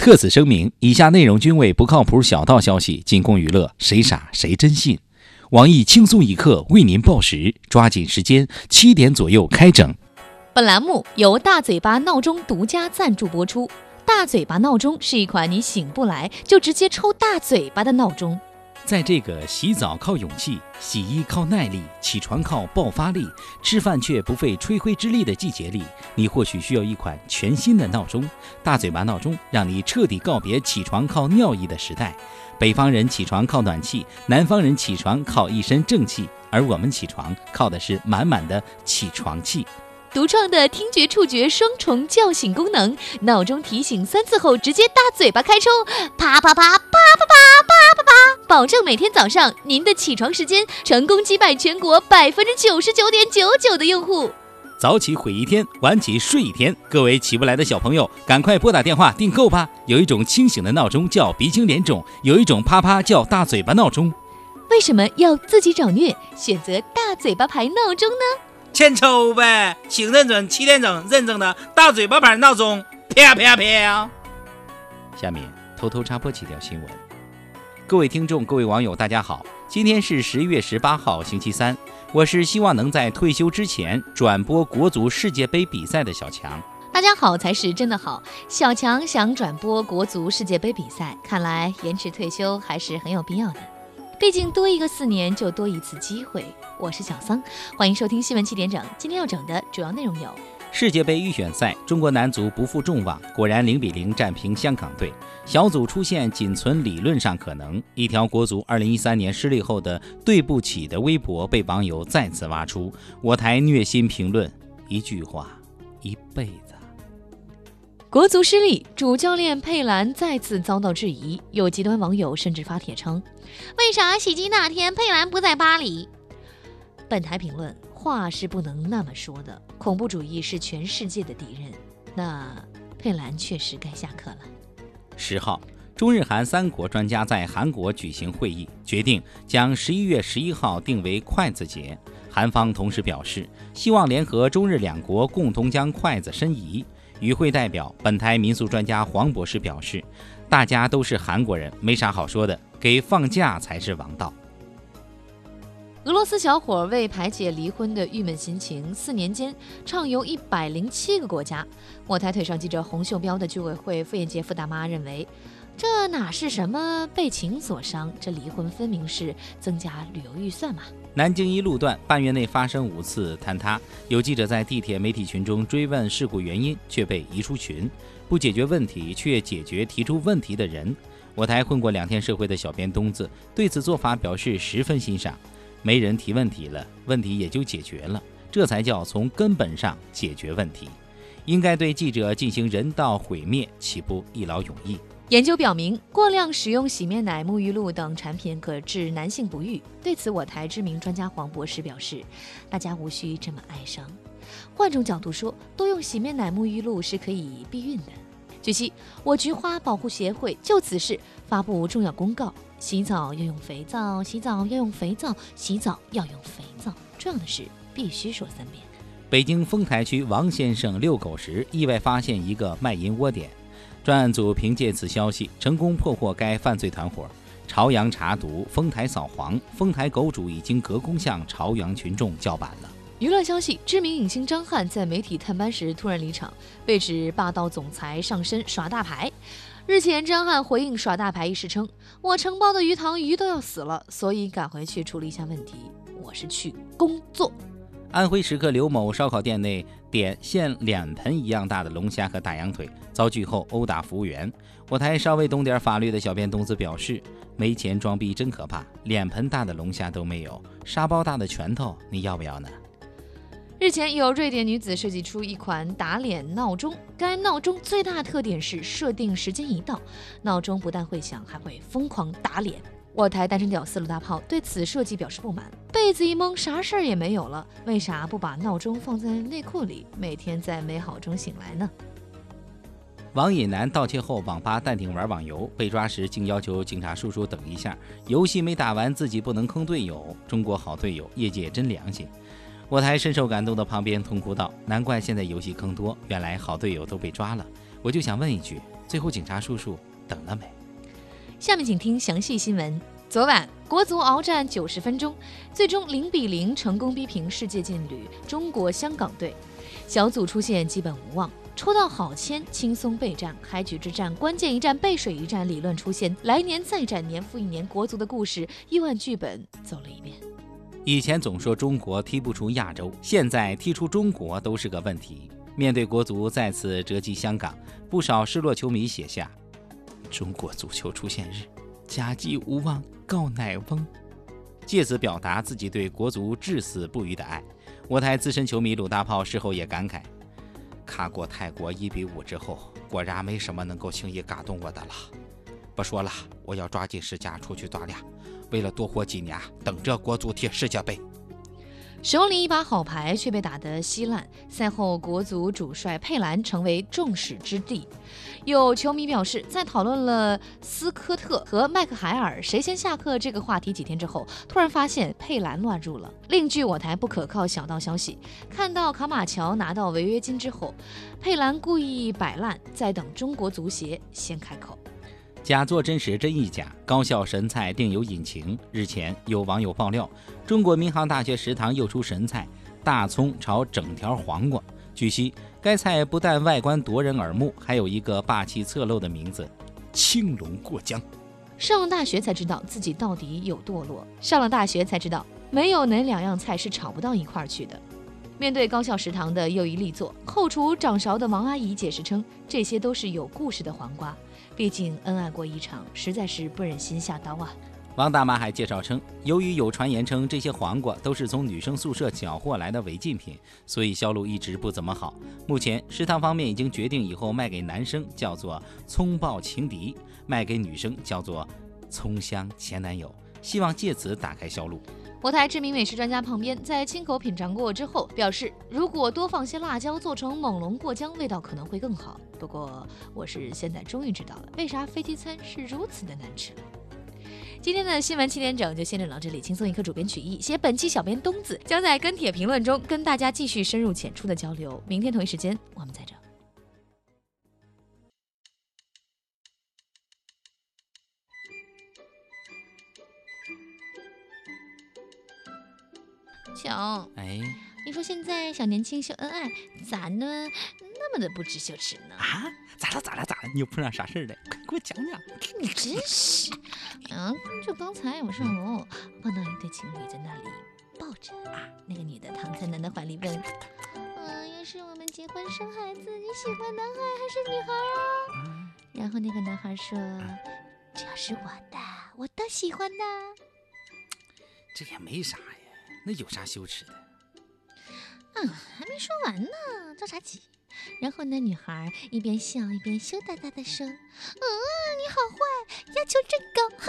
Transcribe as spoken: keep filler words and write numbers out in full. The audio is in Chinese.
特此声明，以下内容均为不靠谱小道消息，仅供娱乐，谁傻谁真信。网易轻松一刻为您报时，抓紧时间，七点左右开整。本栏目由大嘴巴闹钟独家赞助播出。大嘴巴闹钟是一款你醒不来就直接抽大嘴巴的闹钟。在这个洗澡靠勇气、洗衣靠耐力、起床靠爆发力、吃饭却不费吹灰之力的季节里，你或许需要一款全新的闹钟。大嘴巴闹钟让你彻底告别起床靠尿意的时代。北方人起床靠暖气，南方人起床靠一身正气，而我们起床靠的是满满的起床气。独创的听觉触觉双重叫醒功能，闹钟提醒三次后直接大嘴巴开抽，啪啪啪啪啪啪啪啪啪，保证每天早上您的起床时间成功击败全国百分之九十九点九九的用户。早起毁一天，晚起睡一天，各位起不来的小朋友赶快拨打电话订购吧。有一种清醒的闹钟叫鼻青脸肿，有一种啪啪叫大嘴巴闹钟。为什么要自己找虐，选择大嘴巴牌闹钟呢？欠抽呗，请认准七点整认证的大嘴巴牌闹钟，啪啪啪。下面偷偷插播几条新闻。各位听众，各位网友，大家好，今天是十一月十八号，星期三。我是希望能在退休之前转播国足世界杯比赛的小强。大家好才是真的好，小强想转播国足世界杯比赛，看来延迟退休还是很有必要的。毕竟多一个四年就多一次机会。我是小桑，欢迎收听新闻七点整。今天要整的主要内容有：世界杯预选赛，中国男足不负众望，果然零比零战平香港队，小组出线仅存理论上可能。一条国足二零一三年失利后的对不起的微博被网友再次挖出，我台虐心评论，一句话，一辈子。国足失利，主教练佩兰再次遭到质疑，有极端网友甚至发帖称，为啥袭击那天佩兰不在巴黎？本台评论，话是不能那么说的，恐怖主义是全世界的敌人，那佩兰确实该下课了。十号，中日韩三国专家在韩国举行会议，决定将十一月十一号定为筷子节。韩方同时表示，希望联合中日两国共同将筷子申遗。与会代表本台民俗专家黄博士表示，大家都是韩国人，没啥好说的，给放假才是王道。俄罗斯小伙为排解离婚的郁闷心情，四年间畅游一百零七个国家。我台腿上记者洪秀标的居委会妇炎洁副大妈认为，这哪是什么被情所伤，这离婚分明是增加旅游预算嘛。南京一路段半月内发生五次坍塌，有记者在地铁媒体群中追问事故原因，却被移出群，不解决问题，却解决提出问题的人。我台混过两天社会的小编东子对此做法表示十分欣赏，没人提问题了，问题也就解决了，这才叫从根本上解决问题，应该对记者进行人道毁灭，岂不一劳永逸？研究表明，过量使用洗面奶、沐浴露等产品可致男性不育。对此，我台知名专家黄博士表示，大家无需这么哀伤。换种角度说，多用洗面奶、沐浴露是可以避孕的。据悉，我菊花保护协会就此事发布重要公告：洗澡要用肥皂，洗澡要用肥皂，洗澡要用肥皂。重要的事必须说三遍。北京丰台区王先生遛狗时，意外发现一个卖淫窝点。专案组凭借此消息成功破获该犯罪团伙。朝阳查毒，丰台扫黄，丰台狗主已经隔空向朝阳群众叫板了。娱乐消息，知名影星张翰在媒体探班时突然离场，被指霸道总裁上身耍大牌。日前张翰回应耍大牌一事称，我承包的鱼塘鱼都要死了，所以赶回去处理一下问题，我是去工作。安徽食客刘某烧烤店内点现脸盆一样大的龙虾和大羊腿，遭拒后殴打服务员。我台稍微懂点法律的小编东子表示，没钱装逼真可怕，脸盆大的龙虾都没有，沙包大的拳头你要不要呢？日前有瑞典女子设计出一款打脸闹钟，该闹钟最大特点是设定时间一到，闹钟不但会响，还会疯狂打脸。我台单身屌丝鲁大炮对此设计表示不满，被子一蒙，啥事儿也没有了，为啥不把闹钟放在内裤里，每天在美好中醒来呢？网瘾男盗窃后网吧暂停玩网游，被抓时竟要求警察叔叔等一下，游戏没打完自己不能坑队友。中国好队友，业界真良心。我台深受感动的旁边痛哭道，难怪现在游戏坑多，原来好队友都被抓了。我就想问一句，最后警察叔叔等了没？下面请听详细新闻。昨晚国足鏖战九十分钟，最终零比零成功逼平世界劲旅中国香港队，小组出线基本无望。抽到好签轻松备战，开局之战关键一战背水一战理论出现，来年再战年复一年，国足的故事亿万剧本走了一遍。以前总说中国踢不出亚洲，现在踢出中国都是个问题。面对国足再次折戟香港，不少失落球迷写下中国足球出现日，佳绩无望告乃翁，借此表达自己对国足至死不渝的爱。我台资深球迷鲁大炮事后也感慨，卡过泰国一比五之后，果然没什么能够轻易打动我的了。不说了，我要抓紧时间出去锻炼，为了多活几年，等着国足踢世界杯。手里一把好牌却被打得稀烂，赛后国足主帅佩兰成为众矢之的。有球迷表示，在讨论了斯科特和麦克海尔谁先下课这个话题几天之后，突然发现佩兰乱入了。另据我台不可靠小道消息，看到卡马乔拿到违约金之后，佩兰故意摆烂，在等中国足协先开口。假作真实真亦假，高校神菜定有隐情。日前有网友爆料，中国民航大学食堂又出神菜大葱炒整条黄瓜。据悉，该菜不但外观夺人耳目，还有一个霸气侧漏的名字，青龙过江。上了大学才知道自己到底有堕落，上了大学才知道没有哪两样菜是炒不到一块儿去的。面对高校食堂的又一力作，后厨掌勺的王阿姨解释称，这些都是有故事的黄瓜，毕竟恩爱过一场，实在是不忍心下刀啊。王大妈还介绍称，由于有传言称这些黄瓜都是从女生宿舍缴获来的违禁品，所以销路一直不怎么好。目前食堂方面已经决定，以后卖给男生叫做葱爆情敌，卖给女生叫做葱香前男友，希望借此打开销路。我台知名美食专家胖边在亲口品尝过之后表示，如果多放些辣椒做成猛龙过江，味道可能会更好。不过我是现在终于知道了，为啥飞机餐是如此的难吃了。今天的新闻七点整就先整到这里，轻松一刻主编曲艺，写本期小编东子将在跟帖评论中跟大家继续深入浅出的交流。明天同一时间我们再整。乔，哎，你说现在小年轻秀恩爱，咋呢那么的不知羞耻呢？啊，咋了咋了咋了？你又碰上啥事儿了？快给我讲讲！你真是，嗯，就刚才我上楼碰到一对情侣在那里抱着，啊、那个女的躺在男的怀里问：“嗯、呃，要是我们结婚生孩子，你喜欢男孩还是女孩啊？”嗯、然后那个男孩说：“只要是我的，我都喜欢的。”这也没啥呀。那有啥羞耻的？嗯，还没说完呢，着啥急？然后那女孩一边笑一边羞答答地说：“嗯，你好坏，要求真高，哼。”